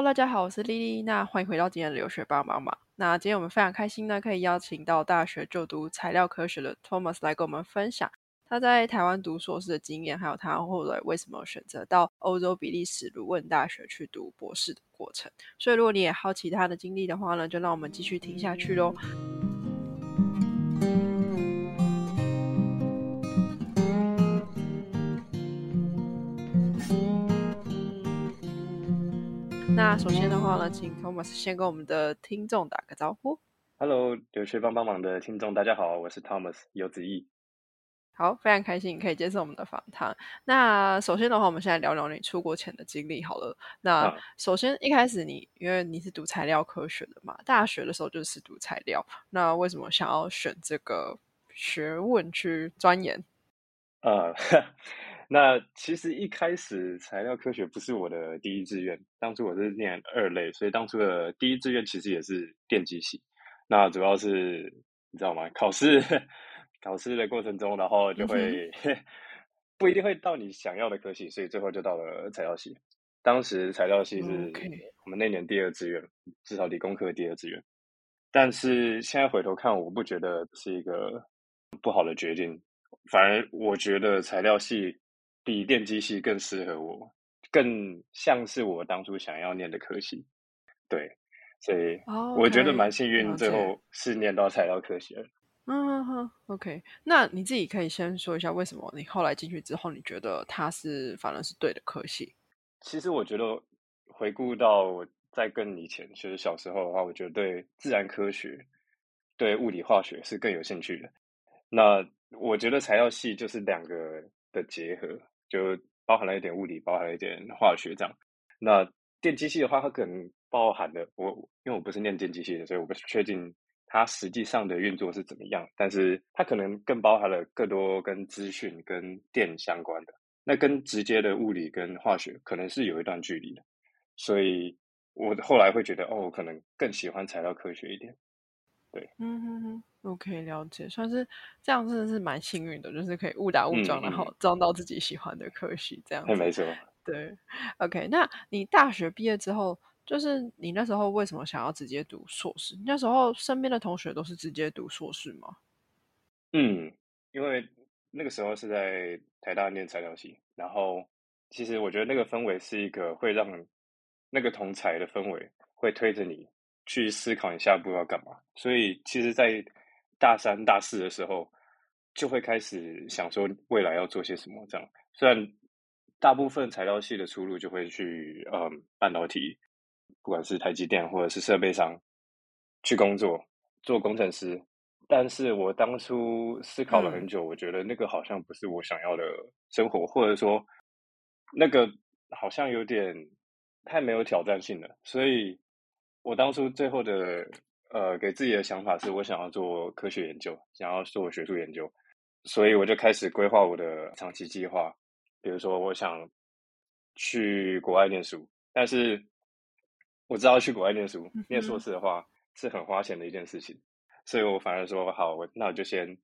Hello， 大家好，我是莉莉。那欢迎回到今天的留学帮帮忙。那今天我们非常开心呢，可以邀请到大学就读材料科学的 Thomas 来跟我们分享他在台湾读硕士的经验，还有他后来为什么选择到欧洲比利时卢汶大学去读博士的过程。所以如果你也好奇他的经历的话呢，就让我们继续听下去咯。那首先的话呢，请 Thomas 先跟我们的听众打个招呼。Hello， 留学帮帮忙的听众大家好，我是 Thomas 游子毅。好，非常开心可以接受我们的访谈。那首先的话，我们现在聊聊你出国前的经历好了。那首先一开始你因为你是读材料科学的嘛，大学的时候就是读材料，那为什么想要选这个学问去钻研？那其实一开始材料科学不是我的第一志愿，当初我是念二类，所以当初的第一志愿其实也是电机系。那主要是你知道吗？考试的过程中，然后就会不一定会到你想要的科系，所以最后就到了材料系。当时材料系是我们那年第二志愿，至少理工科第二志愿。但是现在回头看，我不觉得是一个不好的决定，反而我觉得材料系比电机系更适合我，更像是我当初想要念的科系。对，所以我觉得蛮幸运，最后是念到材料科学。OK， 那你自己可以先说一下为什么你后来进去之后你觉得它是反而是对的科系？其实我觉得回顾到我在跟以前就是小时候的话，我觉得对自然科学对物理化学是更有兴趣的。那我觉得材料系就是两个的结合，就包含了一点物理，包含了一点化学这样。那电机系的话，它可能包含的因为我不是念电机系的，所以我不确定它实际上的运作是怎么样，但是它可能更包含了更多跟资讯跟电相关的，那跟直接的物理跟化学可能是有一段距离的，所以我后来会觉得我可能更喜欢材料科学一点。对，OK， 了解，算是这样，真的是蛮幸运的，就是可以误打误撞，然后撞到自己喜欢的科系，这样子。没错。对 ，OK， 那你大学毕业之后，就是你那时候为什么想要直接读硕士？那时候身边的同学都是直接读硕士吗？因为那个时候是在台大念材料系，然后其实我觉得那个氛围是一个会让那个同才的氛围会推着你去思考你下一步要干嘛，所以其实在大三大四的时候就会开始想说未来要做些什么这样。虽然大部分材料系的出路就会去半导体，不管是台积电或者是设备商去工作做工程师，但是我当初思考了很久，我觉得那个好像不是我想要的生活，或者说那个好像有点太没有挑战性了，所以我当初最后的给自己的想法是我想要做科学研究，想要做学术研究，所以我就开始规划我的长期计划。比如说我想去国外念书，但是我知道去国外念书念硕士的话是很花钱的一件事情，所以我反而说好，那我就先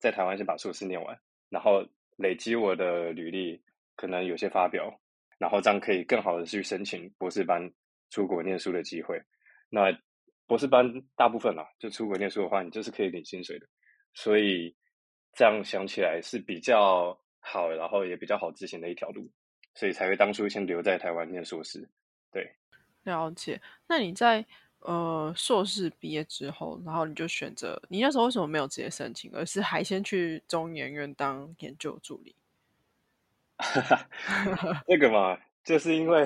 在台湾先把硕士念完，然后累积我的履历，可能有些发表，然后这样可以更好的去申请博士班出国念书的机会。那博士班大部分就出国念书的话，你就是可以领薪水的，所以这样想起来是比较好，然后也比较好执行的一条路，所以才会当初先留在台湾念硕士。对，了解。那你在硕士毕业之后，然后你就选择，你那时候为什么没有直接申请，而是还先去中研院当研究助理？这个嘛，就是因为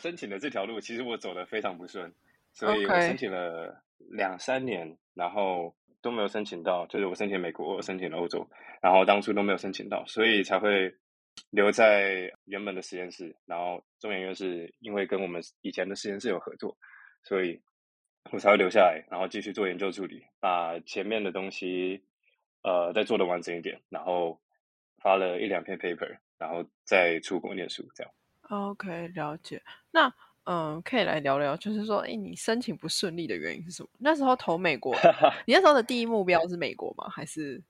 申请的这条路其实我走得非常不顺，所以我申请了2-3年，然后都没有申请到，就是我申请美国，我申请了欧洲，然后当初都没有申请到，所以才会留在原本的实验室。然后中研院是因为跟我们以前的实验室有合作，所以我才会留下来，然后继续做研究助理，把前面的东西再做得完整一点，然后发了1-2篇 paper， 然后再出国念书这样。OK， 了解。那可以来聊聊，就是说你申请不顺利的原因是什么？那时候投美国，你那时候的第一目标是美国吗？还是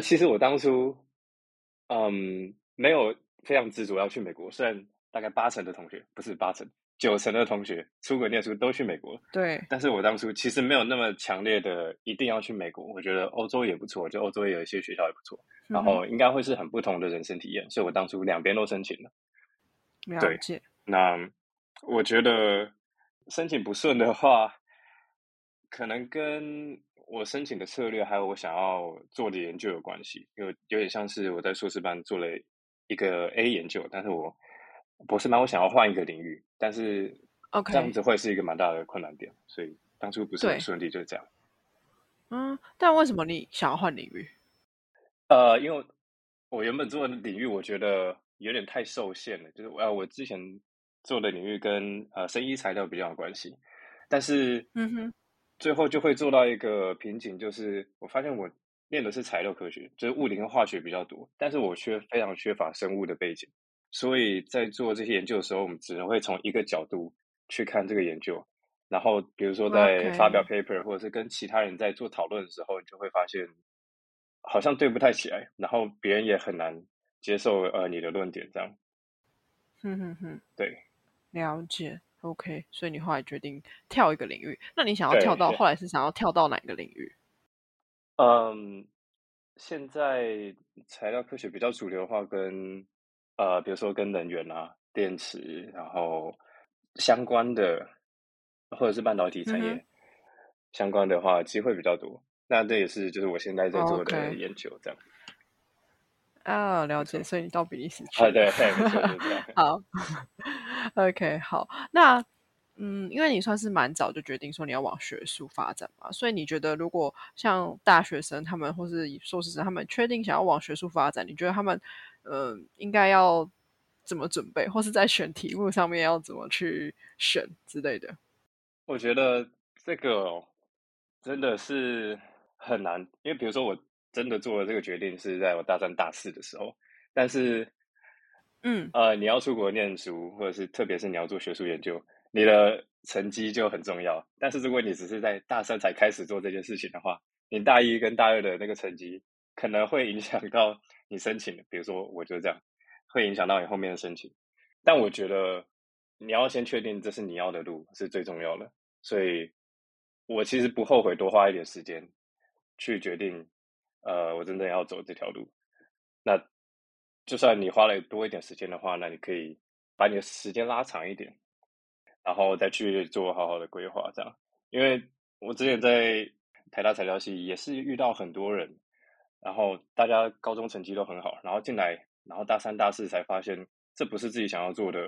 其实我当初没有非常执着要去美国，虽然大概80%的同学，不是80%，90%的同学出国念书都去美国。对，但是我当初其实没有那么强烈的一定要去美国，我觉得欧洲也不错，就欧洲也有一些学校也不错，然后应该会是很不同的人生体验，所以我当初两边都申请了。了解。对，那我觉得申请不顺的话，可能跟我申请的策略还有我想要做的研究有关系，有点像是我在硕士班做了一个 A 研究，但是我博士班我想要换一个领域，但是这样子会是一个蛮大的困难点，所以当初不是很顺利，就这样。嗯，但为什么你想要换领域？因为我原本做的领域我觉得有点太受限了，就是我之前做的领域跟生医材料比较有关系，但是最后就会做到一个瓶颈，就是我发现我练的是材料科学，就是物理跟化学比较多，但是我非常缺乏生物的背景，所以在做这些研究的时候，我们只能会从一个角度去看这个研究，然后比如说在发表 paper 或者是跟其他人在做讨论的时候，你就会发现好像对不太起来，然后别人也很难接受你的论点这样。对，了解。 OK， 所以你后来决定跳一个领域，那你想要跳到后来是想要跳到哪个领域？现在材料科学比较主流的话跟比如说跟能源啊、电池，然后相关的，或者是半导体产业、相关的话，机会比较多。那这也是就是我现在在做的研究，这样。啊，了解。所以你到比利时去？对，没错。好，OK， 好。那因为你算是蛮早就决定说你要往学术发展嘛，所以你觉得如果像大学生他们或是硕士生他们确定想要往学术发展，你觉得他们？应该要怎么准备，或是在选题目上面要怎么去选之类的？我觉得这个真的是很难，因为比如说我真的做了这个决定是在我大三大四的时候，但是你要出国念书，或者是特别是你要做学术研究，你的成绩就很重要，但是如果你只是在大三才开始做这件事情的话，你大一跟大二的那个成绩可能会影响到你申请的，比如说我就这样，会影响到你后面的申请。但我觉得你要先确定这是你要的路是最重要的，所以我其实不后悔多花一点时间去决定，我真正要走这条路。那就算你花了多一点时间的话，那你可以把你的时间拉长一点，然后再去做好好的规划，这样。因为我之前在台大材料系也是遇到很多人。然后大家高中成绩都很好，然后进来，然后大三大四才发现这不是自己想要做的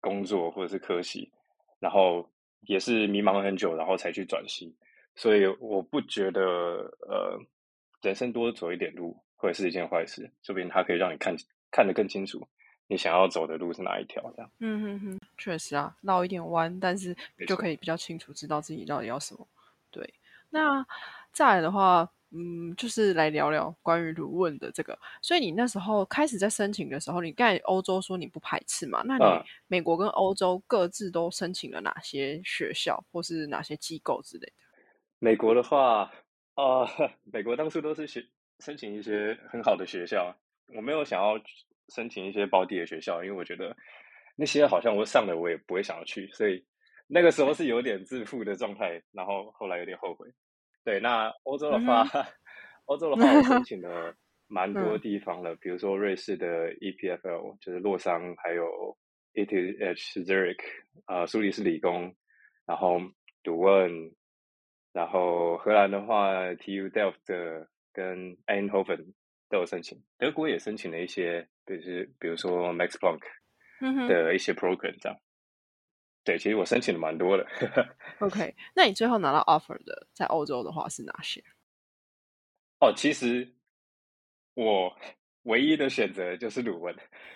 工作或者是科系，然后也是迷茫很久，然后才去转系。所以我不觉得人生多走一点路会是一件坏事，说不定它可以让你看得更清楚你想要走的路是哪一条，这样。确实啊，绕一点弯，但是就可以比较清楚知道自己到底要什么。对，那再来的话。就是来聊聊关于鲁汶的这个。所以你那时候开始在申请的时候，你刚才欧洲说你不排斥嘛，那你美国跟欧洲各自都申请了哪些学校或是哪些机构之类的？美国的话，美国当初都是申请一些很好的学校，我没有想要申请一些保底的学校，因为我觉得那些好像我上了我也不会想要去，所以那个时候是有点自负的状态，然后后来有点后悔。对，那欧洲的话，我申请了蛮多地方了，比如说瑞士的 EPFL 就是洛桑，还有 ETH Zurich， 苏黎世理工，然后鲁汶，然后荷兰的话 TU Delft 跟 Eindhoven 都有申请，德国也申请了一些，比如说 Max Planck 的一些 program 这样。对，其实我申请的蛮多的。OK， 那你最后拿到 offer 的在欧洲的话是哪些？其实我唯一的选择就是鲁汶。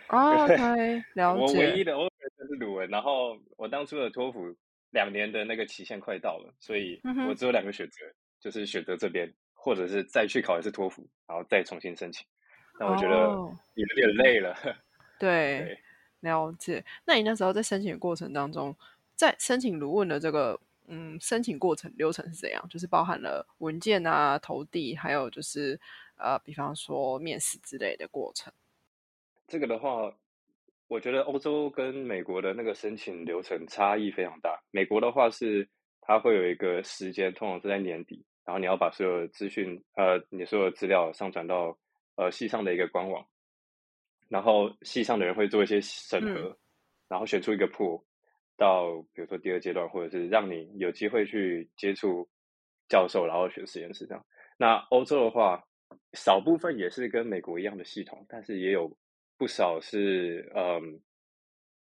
OK， 了解。我唯一的 offer 就是鲁汶，然后我当初的托福2年的那个期限快到了，所以我只有2个选择，就是选择这边，或者是再去考一次托福，然后再重新申请。那我觉得有点累了。对。了解。那你那时候在申请的过程当中，在申请鲁汶的这个申请过程流程是怎样？就是包含了文件啊、投递，还有就是比方说面试之类的过程。这个的话，我觉得欧洲跟美国的那个申请流程差异非常大。美国的话是它会有一个时间，通常是在年底，然后你要把所有资讯你所有资料上传到系上的一个官网，然后系上的人会做一些审核，然后选出一个 pool 到比如说第二阶段，或者是让你有机会去接触教授，然后选实验室这样。那欧洲的话少部分也是跟美国一样的系统，但是也有不少是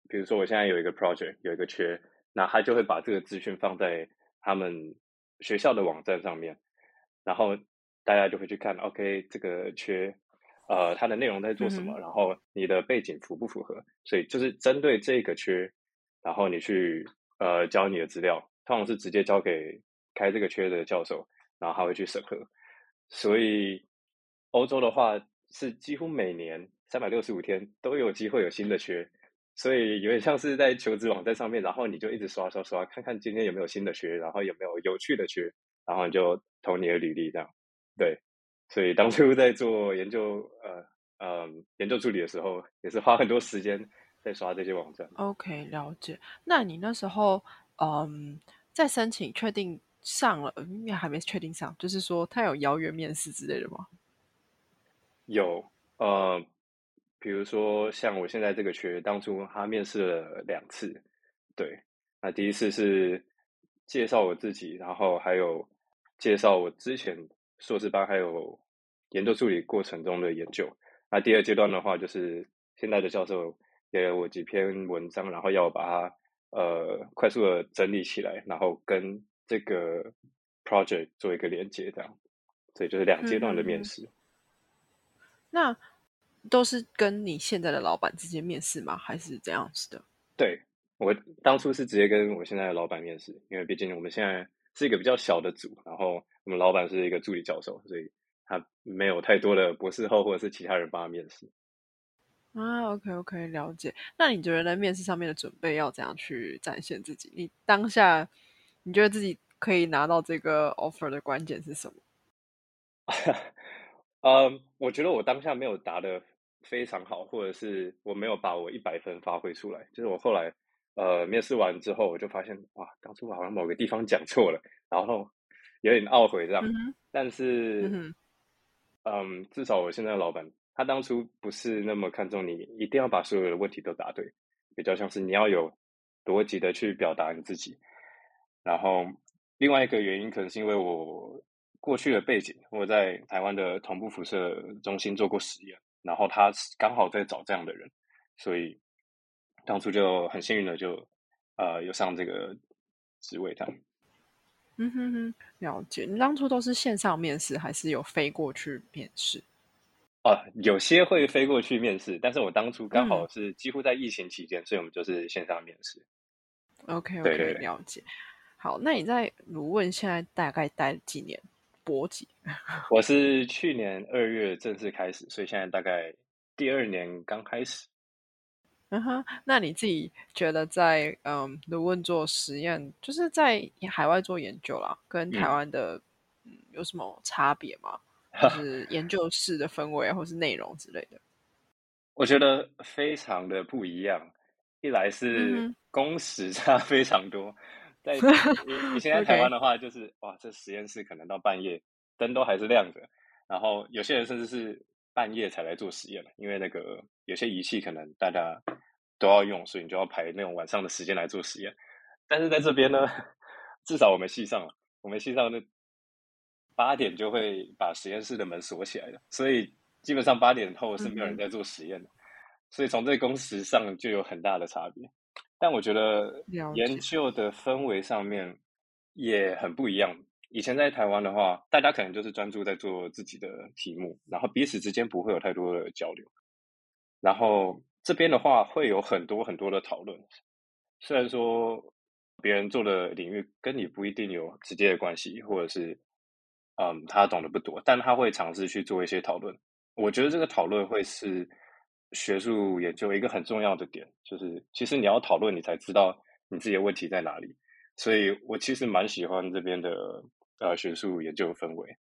比如说我现在有一个 project 有一个缺，那他就会把这个资讯放在他们学校的网站上面，然后大家就会去看 OK 这个缺它的内容在做什么，然后你的背景符不符合，所以就是针对这个缺，然后你去交你的资料，通常是直接交给开这个缺的教授，然后他会去审核。所以欧洲的话是几乎每年365天都有机会有新的缺，所以有点像是在求职网站上面，然后你就一直刷刷刷，看看今天有没有新的缺，然后有没有有趣的缺，然后你就投你的履历这样。对，所以当初在做研究助理的时候，也是花很多时间在刷这些网站。 OK， 了解。那你那时候在申请确定上了，还没确定上，就是说他有邀约面试之类的吗？有比如说像我现在这个缺，当初他面试了2次，对，那第一次是介绍我自己，然后还有介绍我之前硕士班还有研究助理过程中的研究。那第二阶段的话，就是现在的教授给了我几篇文章，然后要我把它快速的整理起来，然后跟这个 project 做一个连接，这样。所以就是2阶段的面试。那都是跟你现在的老板直接面试吗？还是这样子的？对，我当初是直接跟我现在的老板面试，因为毕竟我们现在是一个比较小的组，然后我们老板是一个助理教授，所以他没有太多的博士后或者是其他人帮他面试。OK， 了解。那你觉得在面试上面的准备要怎样去展现自己？你当下你觉得自己可以拿到这个 offer 的关键是什么？我觉得我当下没有答的非常好，或者是我没有把我100分发挥出来。就是我后来面试完之后，我就发现哇，当初我好像某个地方讲错了，然后有点懊悔这样。但是至少我现在的老板他当初不是那么看重你一定要把所有的问题都答对，比较像是你要有逻辑的去表达你自己。然后另外一个原因可能是因为我过去的背景，我在台湾的同步辐射中心做过实验，然后他刚好在找这样的人，所以当初就很幸运的就有上这个职位这样。了解。你当初都是线上面试还是有飞过去面试？有些会飞过去面试，但是我当初刚好是几乎在疫情期间，所以我们就是线上面试。OK， 对对对，了解。好，那你在鲁汶现在大概待了几年？博几？我是去年2月正式开始，所以现在大概第2年刚开始。那你自己觉得在鲁汶做实验，就是在海外做研究啦，跟台湾的有什么差别吗？就是研究室的氛围或是内容之类的。我觉得非常的不一样，一来是工时差非常多。在你现在台湾的话，就是哇，这实验室可能到半夜灯都还是亮着，然后有些人甚至是半夜才来做实验，因为那个有些仪器可能大家都要用，所以你就要排那种晚上的时间来做实验。但是在这边呢，至少我们系上那8点就会把实验室的门锁起来了，所以基本上8点后是没有人在做实验的，所以从这工时上就有很大的差别。但我觉得研究的氛围上面也很不一样。以前在台湾的话，大家可能就是专注在做自己的题目，然后彼此之间不会有太多的交流。然后这边的话，会有很多很多的讨论。虽然说别人做的领域跟你不一定有直接的关系，或者是他懂得不多，但他会尝试去做一些讨论。我觉得这个讨论会是学术研究一个很重要的点，就是其实你要讨论你才知道你自己的问题在哪里，所以我其实蛮喜欢这边的学术研究氛围。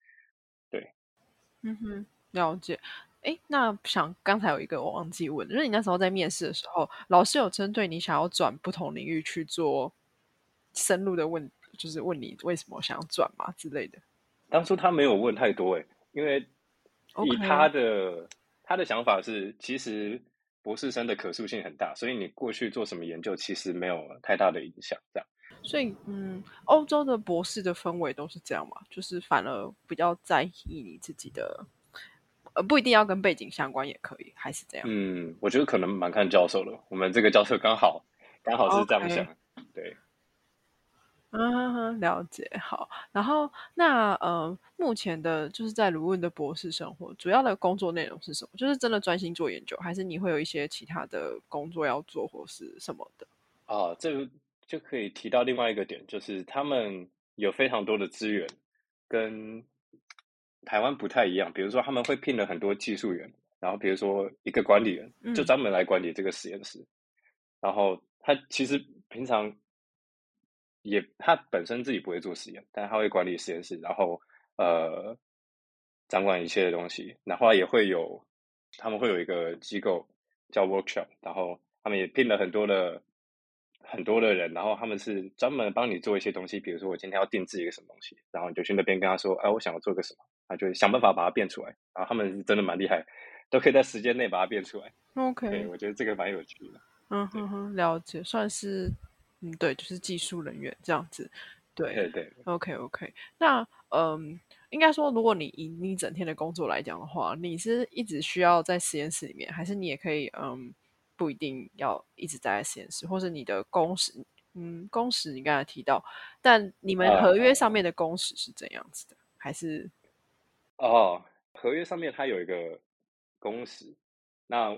对，了解。那想刚才有一个我忘记问，就是你那时候在面试的时候，老师有针对你想要转不同领域去做深入的问，就是问你为什么想要转嘛之类的？当初他没有问太多因为以他的想法是，其实博士生的可塑性很大，所以你过去做什么研究其实没有太大的影响这样。所以欧洲的博士的氛围都是这样嘛，就是反而比较在意你自己的不一定要跟背景相关也可以，还是这样。我觉得可能蛮看教授了，我们这个教授刚好是这样想。对。了解。好，然后那目前的就是在鲁汶的博士生活主要的工作内容是什么？就是真的专心做研究，还是你会有一些其他的工作要做或是什么的？这就可以提到另外一个点，就是他们有非常多的资源跟台湾不太一样，比如说他们会聘了很多技术员，然后比如说一个管理员就专门来管理这个实验室，然后他其实平常他本身自己不会做实验，但他会管理实验室，然后掌管一切的东西，然后他们会有一个机构叫 workshop， 然后他们也聘了很多的人，然后他们是专门帮你做一些东西，比如说我今天要定制一个什么东西，然后你就去那边跟他说我想要做个什么，他就想办法把它变出来，然后他们是真的蛮厉害，都可以在时间内把它变出来。 OK， 对，我觉得这个蛮有趣的。了解，算是对，就是技术人员这样子。对 OK 那应该说如果你以你整天的工作来讲的话，你是一直需要在实验室里面，还是你也可以不一定要一直待在实验室，或是你的工时工时你刚才提到，但你们合约上面的工时是怎样子的？还是合约上面它有一个工时，那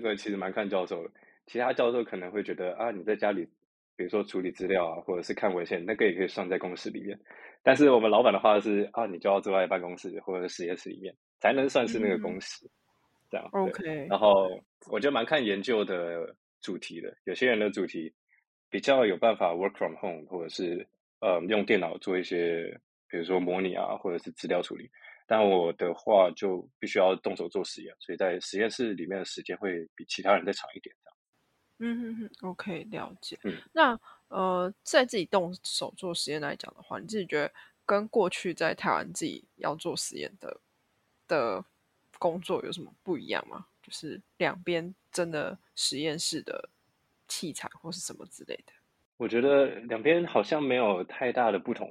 个其实蛮看教授的，其他教授可能会觉得你在家里比如说处理资料或者是看文献，那个也可以算在公司里面，但是我们老板的话是你就要坐在办公室或者实验室里面才能算是那个公司这样。 OK， 然后我觉得蛮看研究的主题的，有些人的主题比较有办法 work from home， 或者是用电脑做一些比如说模拟或者是资料处理，但我的话就必须要动手做实验，所以在实验室里面的时间会比其他人再长一点这样。OK， 了解。那在自己动手做实验来讲的话，你自己觉得跟过去在台湾自己要做实验的工作有什么不一样吗？就是两边真的实验室的器材或是什么之类的？我觉得两边好像没有太大的不同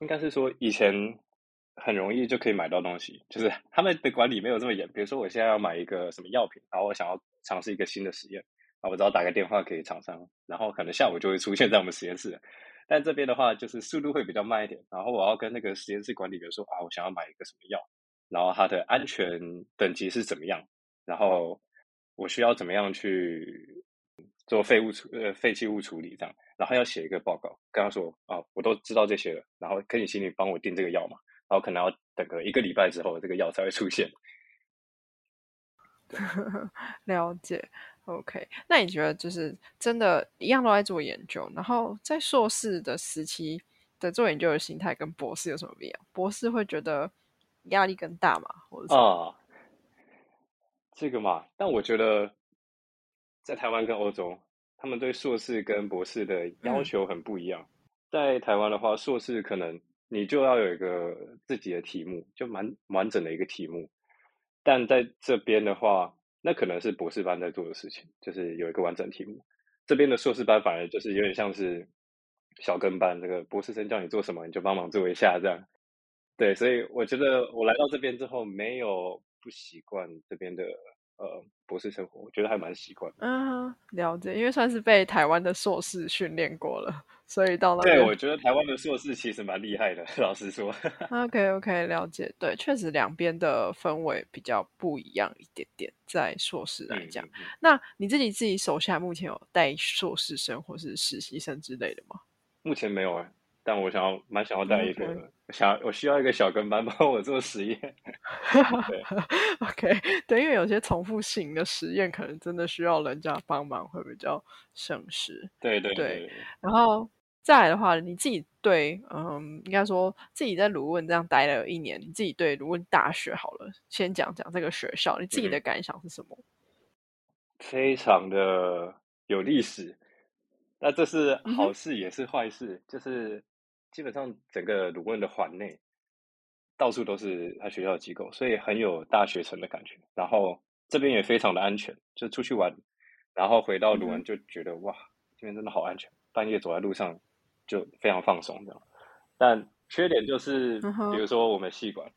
应该是说以前很容易就可以买到东西，就是他们的管理没有这么严。比如说我现在要买一个什么药品，然后我想要尝试一个新的实验，然后我只要打个电话给厂商，然后可能下午就会出现在我们实验室。但这边的话就是速度会比较慢一点，然后我要跟那个实验室管理员说我想要买一个什么药，然后它的安全等级是怎么样，然后我需要怎么样去做废弃物处理这样，然后要写一个报告跟他说我都知道这些了，然后可以请你帮我订这个药嘛，然后可能要等个一个礼拜之后这个药才会出现。了解。 OK， 那你觉得就是真的一样都在做研究，然后在硕士的时期的做研究的心态跟博士有什么不一样？博士会觉得压力更大嘛，或者这个嘛，但我觉得在台湾跟欧洲他们对硕士跟博士的要求很不一样。在台湾的话，硕士可能你就要有一个自己的题目，就蛮完整的一个题目，但在这边的话那可能是博士班在做的事情，就是有一个完整题目。这边的硕士班反而就是有点像是小跟班，这个博士生叫你做什么你就帮忙做一下这样。对，所以我觉得我来到这边之后没有不习惯这边的博士生活，我觉得还蛮习惯的。了解，因为算是被台湾的硕士训练过了，所以到那边。对，我觉得台湾的硕士其实蛮厉害的，老实说。OK， 了解。对，确实两边的氛围比较不一样一点点，在硕士来讲。那你自己手下目前有带硕士生或是实习生之类的吗？目前没有但我蛮想要带一个我需要一个小跟班帮我做实验。对OK， 对，因为有些重复性的实验可能真的需要人家帮忙会比较省时。对，然后再来的话，你自己对应该说自己在鲁汶这样待了一年，你自己对鲁汶大学好了，先讲讲这个学校你自己的感想是什么？非常的有历史，那这是好事也是坏事，就是基本上整个鲁汶的环内到处都是他学校的机构，所以很有大学城的感觉，然后这边也非常的安全，就出去玩然后回到鲁汶就觉得哇这边真的好安全，半夜走在路上就非常放松这样。但缺点就是比如说我们系馆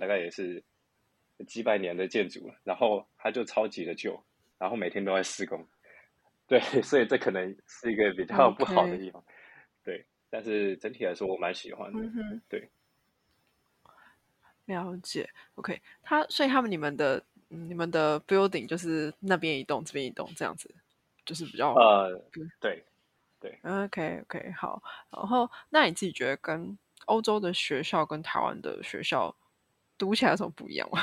大概也是几百年的建筑，然后它就超级的旧，然后每天都在施工，对，所以这可能是一个比较不好的地方，对，但是整体来说我蛮喜欢的，对。了解 OK， 所以你们的 building 就是那边一栋这边一栋这样子，就是比较对 OK 好。然后那你自己觉得跟欧洲的学校跟台湾的学校读起来有什么不一样吗？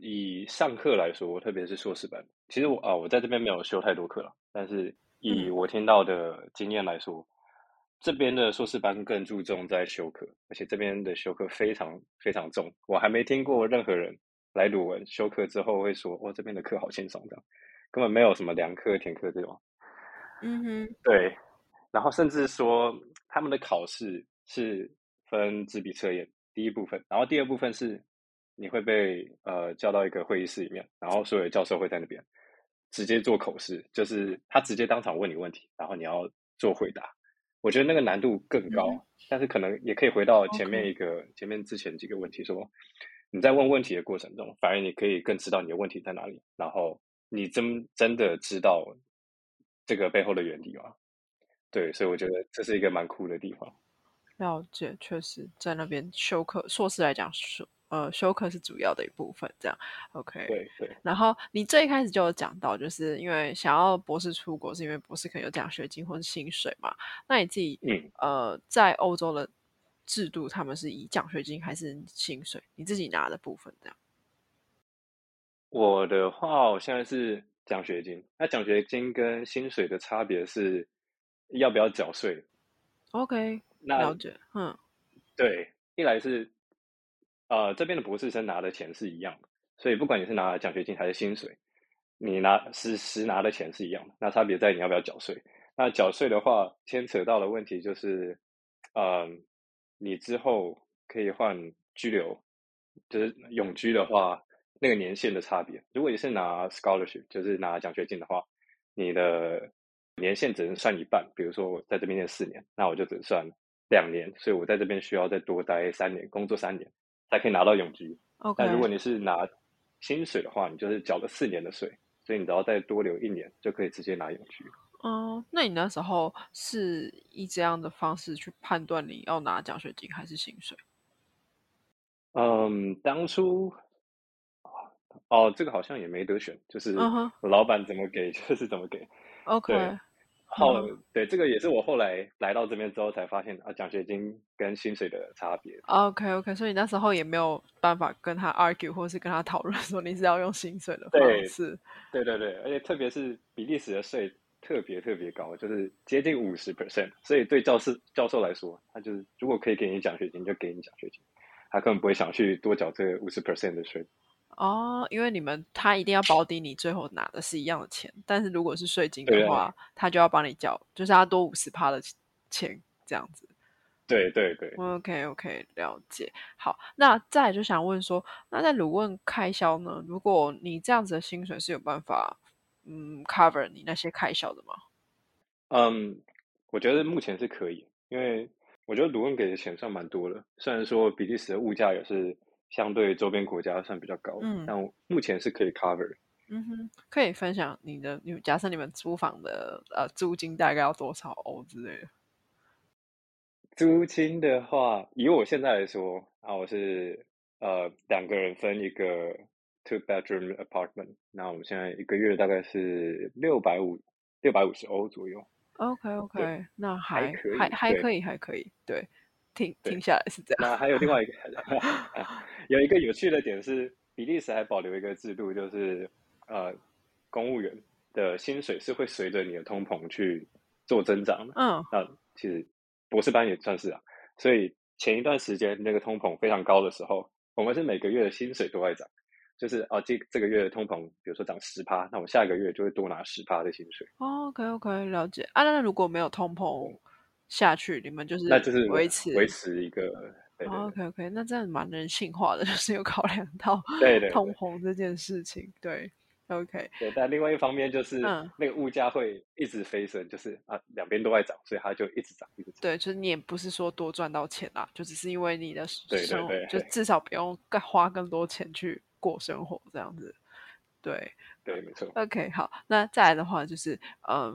以上课来说，特别是硕士班，其实我在这边没有修太多课了，但是以我听到的经验来说，这边的硕士班更注重在修课，而且这边的修课非常非常重。我还没听过任何人来鲁汶修课之后会说这边的课好轻松这样，根本没有什么量课填课这种。对，然后甚至说他们的考试是分纸笔测验第一部分，然后第二部分是你会被叫到一个会议室里面，然后所有教授会在那边直接做口试，就是他直接当场问你问题，然后你要做回答。我觉得那个难度更高，但是可能也可以回到前面之前几个问题，说你在问问题的过程中，反而你可以更知道你的问题在哪里，然后你真的知道这个背后的原理吗？对，所以我觉得这是一个蛮酷的地方。了解，确实在那边修课，硕士来讲修课是主要的一部分这样。 OK， 对。然后你最开始就有讲到，就是因为想要博士出国是因为博士可能有奖学金或是薪水嘛，那你自己在欧洲的制度他们是以奖学金还是薪水你自己拿的部分这样？我的话我现在是奖学金，那奖学金跟薪水的差别是要不要缴税。 OK， 了解。对，一来是这边的博士生拿的钱是一样的，所以不管你是拿奖学金还是薪水，你实拿的钱是一样的，那差别在你要不要缴税。那缴税的话牵扯到的问题就是你之后可以换居留，就是永居的话那个年限的差别。如果你是拿 scholarship 就是拿奖学金的话，你的年限只能算一半，比如说我在这边念4年，那我就只能算2年，所以我在这边需要再多待3年，工作3年才可以拿到永居。但如果你是拿薪水的话，你就是缴了4年的税，所以你只要再多留1年就可以直接拿永居。那你那时候是以这样的方式去判断你要拿奖学金还是薪水？当初这个好像也没得选，就是老板怎么给就是怎么给。OK， 对，对，这个也是我后来来到这边之后才发现奖学金跟薪水的差别。OK， 所以那时候也没有办法跟他 argue 或是跟他讨论说你是要用薪水的方式。对，而且特别是比利时的税特别高，就是接近 50%， 所以对教授来说，他就是如果可以给你奖学金就给你奖学金，他根本不会想去多缴这 50% 的税。因为他一定要保底你最后拿的是一样的钱，但是如果是税金的话他就要帮你缴，就是他多 50% 的钱这样子。对 OK 了解。好，那再来就想问说，那在鲁汶开销呢，如果你这样子的薪水是有办法cover 你那些开销的吗？我觉得目前是可以，因为我觉得鲁汶给的钱算蛮多的，虽然说比利时的物价也是相对周边国家算比较高，但目前是可以 cover。 可以分享你假设你们租房的租金大概要多少欧之类的？租金的话以我现在来说我是2个人分一个 2-bedroom apartment， 那我们现在一个月大概是650欧左右。OK， 那还可以，对，听下来是这样。那还有另外一个有一个有趣的点是，比利时还保留一个制度，就是公务员的薪水是会随着你的通膨去做增长的。嗯，那其实博士班也算是啊。所以前一段时间那个通膨非常高的时候，我们是每个月的薪水都在涨，就是哦，这个月的通膨，比如说涨 10%， 那我下个月就会多拿 10% 的薪水。哦 OK， 了解啊。那如果没有通膨下去，你们就是那就是维持一个。对对对哦、OK， 那这样蛮人性化的，就是有考量到通膨这件事情。 对， 对， 对， 对， OK， 对。但另外一方面就是、那个物价会一直飞升，就是啊两边都在涨，所以它就一直涨一直涨。对，就是你也不是说多赚到钱啦，就只是因为你的生活，对对对，就至少不用花更多钱去过生活这样子。对对，没错。 OK， 好，那再来的话就是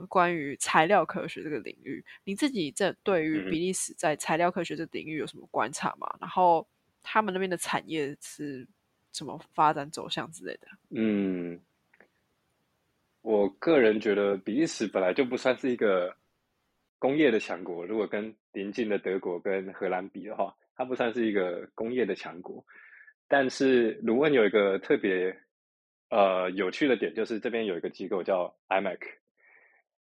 关于材料科学这个领域，你自己这对于比利时在材料科学这个领域有什么观察吗？然后他们那边的产业是什么发展走向之类的？嗯，我个人觉得比利时本来就不算是一个工业的强国，如果跟邻近的德国跟荷兰比的话，它不算是一个工业的强国。但是卢汶有一个特别有趣的点，就是这边有一个机构叫 IMEC，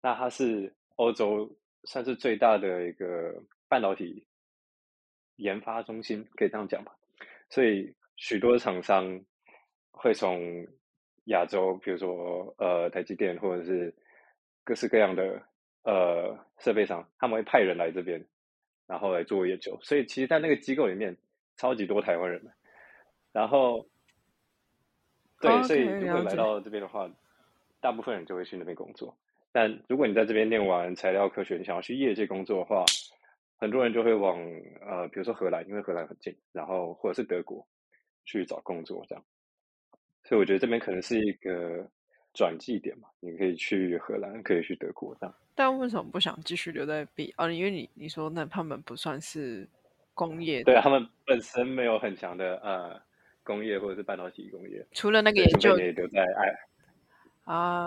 那它是欧洲算是最大的一个半导体研发中心，可以这样讲吧。所以许多厂商会从亚洲，比如说台积电或者是各式各样的设备商，他们会派人来这边，然后来做研究。所以其实在那个机构里面超级多台湾人，然后对， okay， 所以如果来到这边的话，大部分人就会去那边工作。但如果你在这边念完材料科学，你想要去业界工作的话，很多人就会往比如说荷兰，因为荷兰很近，然后或者是德国去找工作这样。所以我觉得这边可能是一个转机点嘛，你可以去荷兰，可以去德国这样。但为什么不想继续留在因为你说那他们不算是工业的，对，他们本身没有很强的工业或者是半导体工业，除了那个研究也留在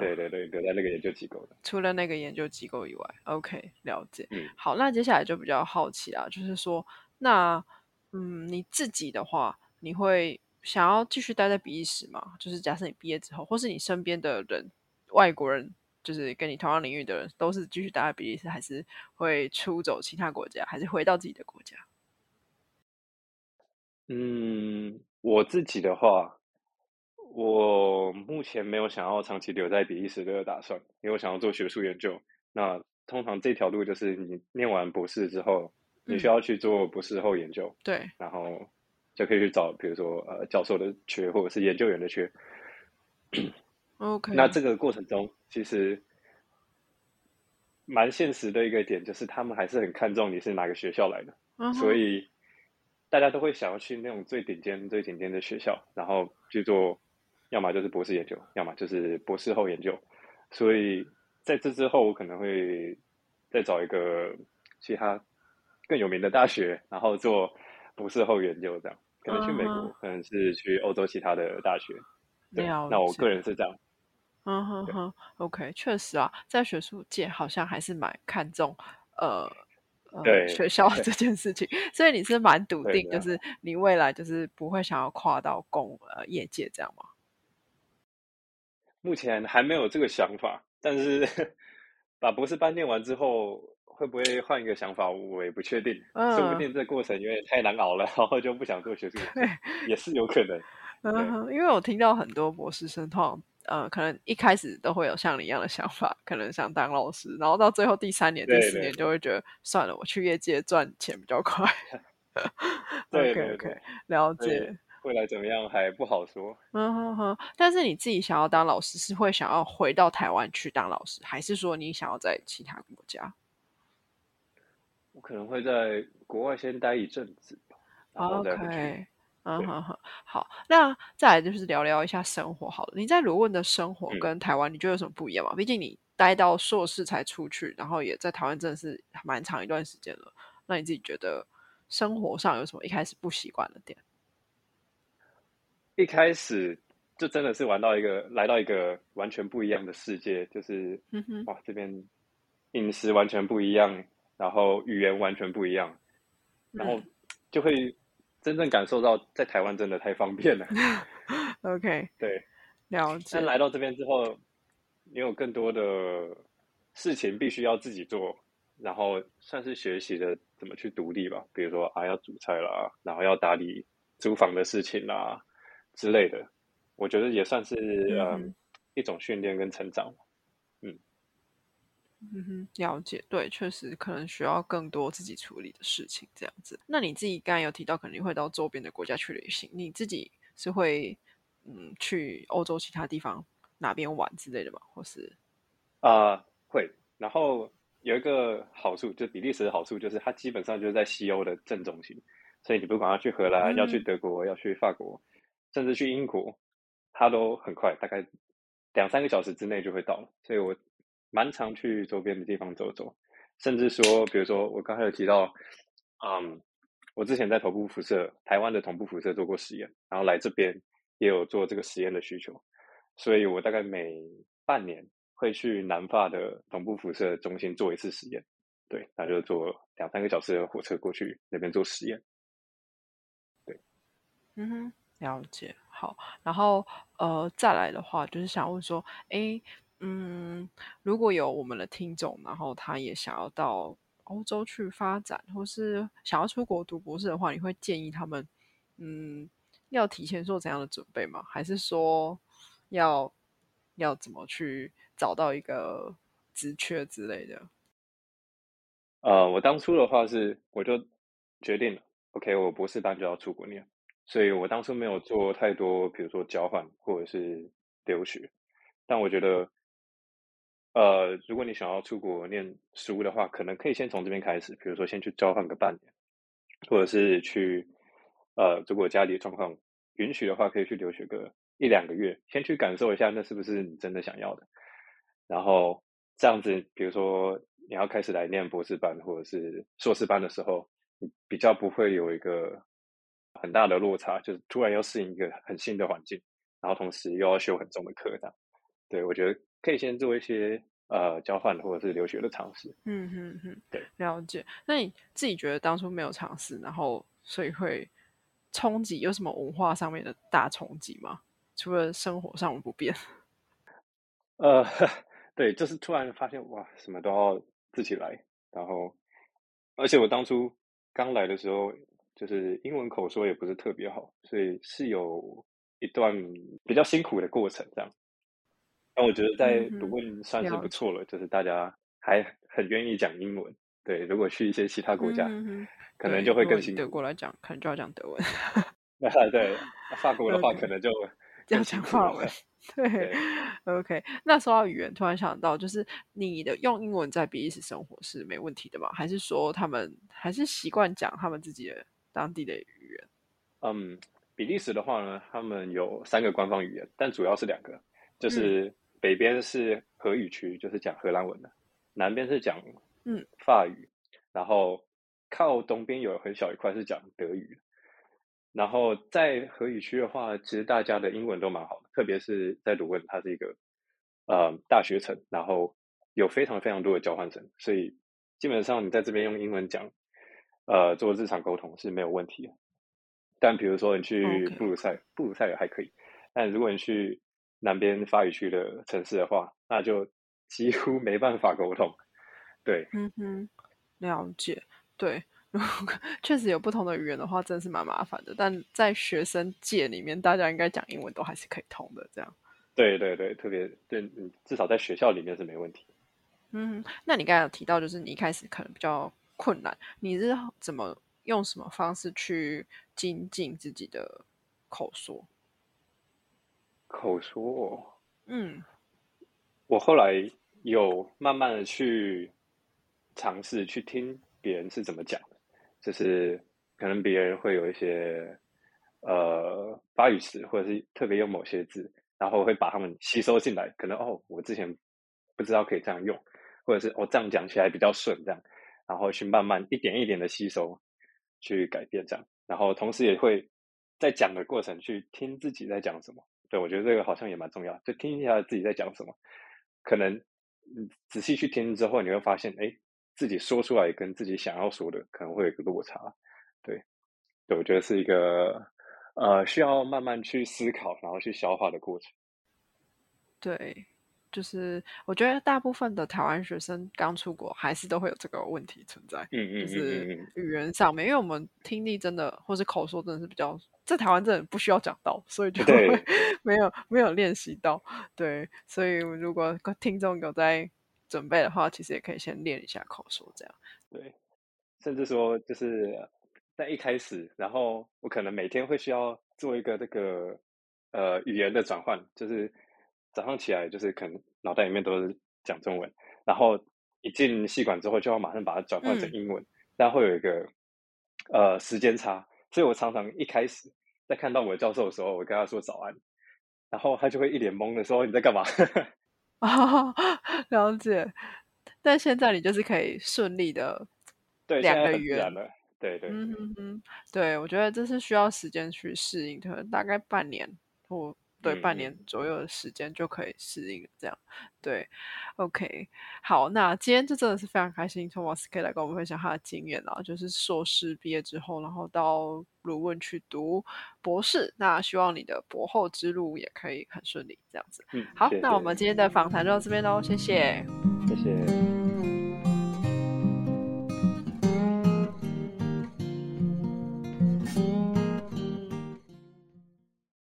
对对对，留在那个研究机构的，除了那个研究机构以外。 OK， 了解。好，那接下来就比较好奇啦，就是说那你自己的话，你会想要继续待在比利时吗？就是假设你毕业之后，或是你身边的人外国人，就是跟你同样领域的人，都是继续待在比利时，还是会出走其他国家，还是回到自己的国家？我自己的话，我目前没有想要长期留在比利时的打算，因为我想要做学术研究。那通常这条路就是你念完博士之后，你需要去做博士后研究，对，然后就可以去找比如说教授的缺或者是研究员的缺。OK， 那这个过程中其实蛮现实的一个点就是，他们还是很看重你是哪个学校来的，所以大家都会想要去那种最顶尖、最顶尖的学校，然后去做，要么就是博士研究，要么就是博士后研究。所以在这之后，我可能会再找一个其他更有名的大学，然后做博士后研究，这样可能去美国，可能是去欧洲其他的大学。对，那我个人是这样。OK， 确实啊，在学术界好像还是蛮看重对学校这件事情，所以你是蛮笃定，就是你未来就是不会想要跨到业界这样吗？目前还没有这个想法，但是把博士班念完之后，会不会换一个想法，我也不确定。说不定这过程有点太难熬了，然后就不想做学术，也是有可能。因为我听到很多博士生通常可能一开始都会有像你一样的想法，可能想当老师，然后到最后第三年第四年就会觉得算了，我去业界赚钱比较快。对对 OK， 了解。未来怎么样还不好说。但是你自己想要当老师，是会想要回到台湾去当老师，还是说你想要在其他国家？我可能会在国外先待一阵子，然后再回去。Okay。好，那再来就是聊聊一下生活好了。你在卢汶的生活跟台湾，你觉得有什么不一样吗？毕竟你待到硕士才出去，然后也在台湾真的是蛮长一段时间了。那你自己觉得生活上有什么一开始不习惯的点？一开始就真的是来到一个完全不一样的世界，就是哇，这边饮食完全不一样，然后语言完全不一样，然后就会真正感受到在台湾真的太方便了。OK， 对，了解。但来到这边之后，你有更多的事情必须要自己做，然后算是学习的怎么去独立吧，比如说要煮菜啦，然后要打理租房的事情啦之类的，我觉得也算是一种训练跟成长。了解，对，确实可能需要更多自己处理的事情这样子。那你自己刚才有提到肯定会到周边的国家去旅行，你自己是会去欧洲其他地方哪边玩之类的吗？或是会，然后有一个好处，就比利时的好处就是它基本上就是在西欧的正中心，所以你不管要去荷兰、要去德国、要去法国，甚至去英国，它都很快，大概2-3个小时之内就会到了。所以我蛮常去周边的地方走走，甚至说比如说我刚才有提到我之前在头部辐射，台湾的头部辐射做过实验，然后来这边也有做这个实验的需求，所以我大概每半年会去南法的头部辐射中心做一次实验。对，那就坐2-3个小时的火车过去那边做实验。对，了解。好，然后再来的话就是想问说如果有我们的听众，然后他也想要到欧洲去发展，或是想要出国读博士的话，你会建议他们要提前做怎样的准备吗？还是说要怎么去找到一个职缺之类的？我当初的话是我就决定了 OK 我博士班就要出国念，所以我当初没有做太多比如说交换或者是留学。但我觉得如果你想要出国念书的话，可能可以先从这边开始，比如说先去交换个半年，或者是去如果家里状况允许的话，可以去留学个1-2个月，先去感受一下那是不是你真的想要的。然后这样子比如说你要开始来念博士班或者是硕士班的时候，你比较不会有一个很大的落差，就是突然要适应一个很新的环境，然后同时又要修很重的课这样。对，我觉得可以先做一些交换或者是留学的尝试。对，了解。那你自己觉得当初没有尝试，然后所以会冲击，有什么文化上面的大冲击吗？除了生活上不变。对，就是突然发现哇，什么都要自己来，然后而且我当初刚来的时候，就是英文口说也不是特别好，所以是有一段比较辛苦的过程这样。但我觉得在读文算是不错了，就是大家还很愿意讲英文。对，如果去一些其他国家，可能就会更辛苦。德国来讲，可能就要讲德文。对，法国的话可能就要讲法文。对 ，OK。那说到语言，突然想到，就是你的用英文在比利时生活是没问题的吗？还是说他们还是习惯讲他们自己的当地的语言？比利时的话呢，他们有3个官方语言，但主要是2个，就是北边是荷语区，就是讲荷兰文的，南边是讲法语，然后靠东边有很小一块是讲德语。然后在荷语区的话，其实大家的英文都蛮好的，特别是在卢汶，它是一个大学城，然后有非常非常多的交换生，所以基本上你在这边用英文讲做日常沟通是没有问题的。但比如说你去布鲁塞尔还可以，但如果你去南边法语区的城市的话，那就几乎没办法沟通。对，了解。对，确实有不同的语言的话，真的是蛮麻烦的。但在学生界里面，大家应该讲英文都还是可以通的，这样。对，特别对，至少在学校里面是没问题。那你刚才有提到，就是你一开始可能比较困难，你是怎么用什么方式去精进自己的口说？口说，我后来有慢慢的去尝试去听别人是怎么讲的，就是可能别人会有一些法语词，或者是特别用某些字，然后会把它们吸收进来。可能我之前不知道可以这样用，或者是这样讲起来比较顺这样，然后去慢慢一点一点的吸收，去改变这样。然后同时也会在讲的过程去听自己在讲什么。对，我觉得这个好像也蛮重要，就听一下自己在讲什么。可能仔细去听之后，你会发现，自己说出来跟自己想要说的可能会有一个落差。对，我觉得是一个需要慢慢去思考，然后去消化的过程。对，就是我觉得大部分的台湾学生刚出国还是都会有这个问题存在，就是语言上面，因为我们听力真的或是口说真的是比较在台湾真的不需要讲到，所以就会没有练习到。对，所以如果听众有在准备的话，其实也可以先练一下口说这样。对，甚至说就是在一开始，然后我可能每天会需要做一个这个语言的转换，就是早上起来就是可能脑袋里面都是讲中文，然后一进系馆之后就要马上把它转换成英文，但会有一个时间差，所以我常常一开始在看到我的教授的时候，我跟他说早安，然后他就会一脸懵的说你在干嘛？哦，了解。但现在你就是可以顺利的两个语言了。对对，对，我觉得这是需要时间去适应，可能大概半年或对半年左右的时间就可以适应这样。对， OK， 好，那今天就真的是非常开心 Thomas 可以来跟我们分享他的经验啦，就是硕士毕业之后然后到鲁汶去读博士，那希望你的博后之路也可以很顺利这样子。好，谢谢。那我们今天的访谈就到这边咯，谢谢，谢谢。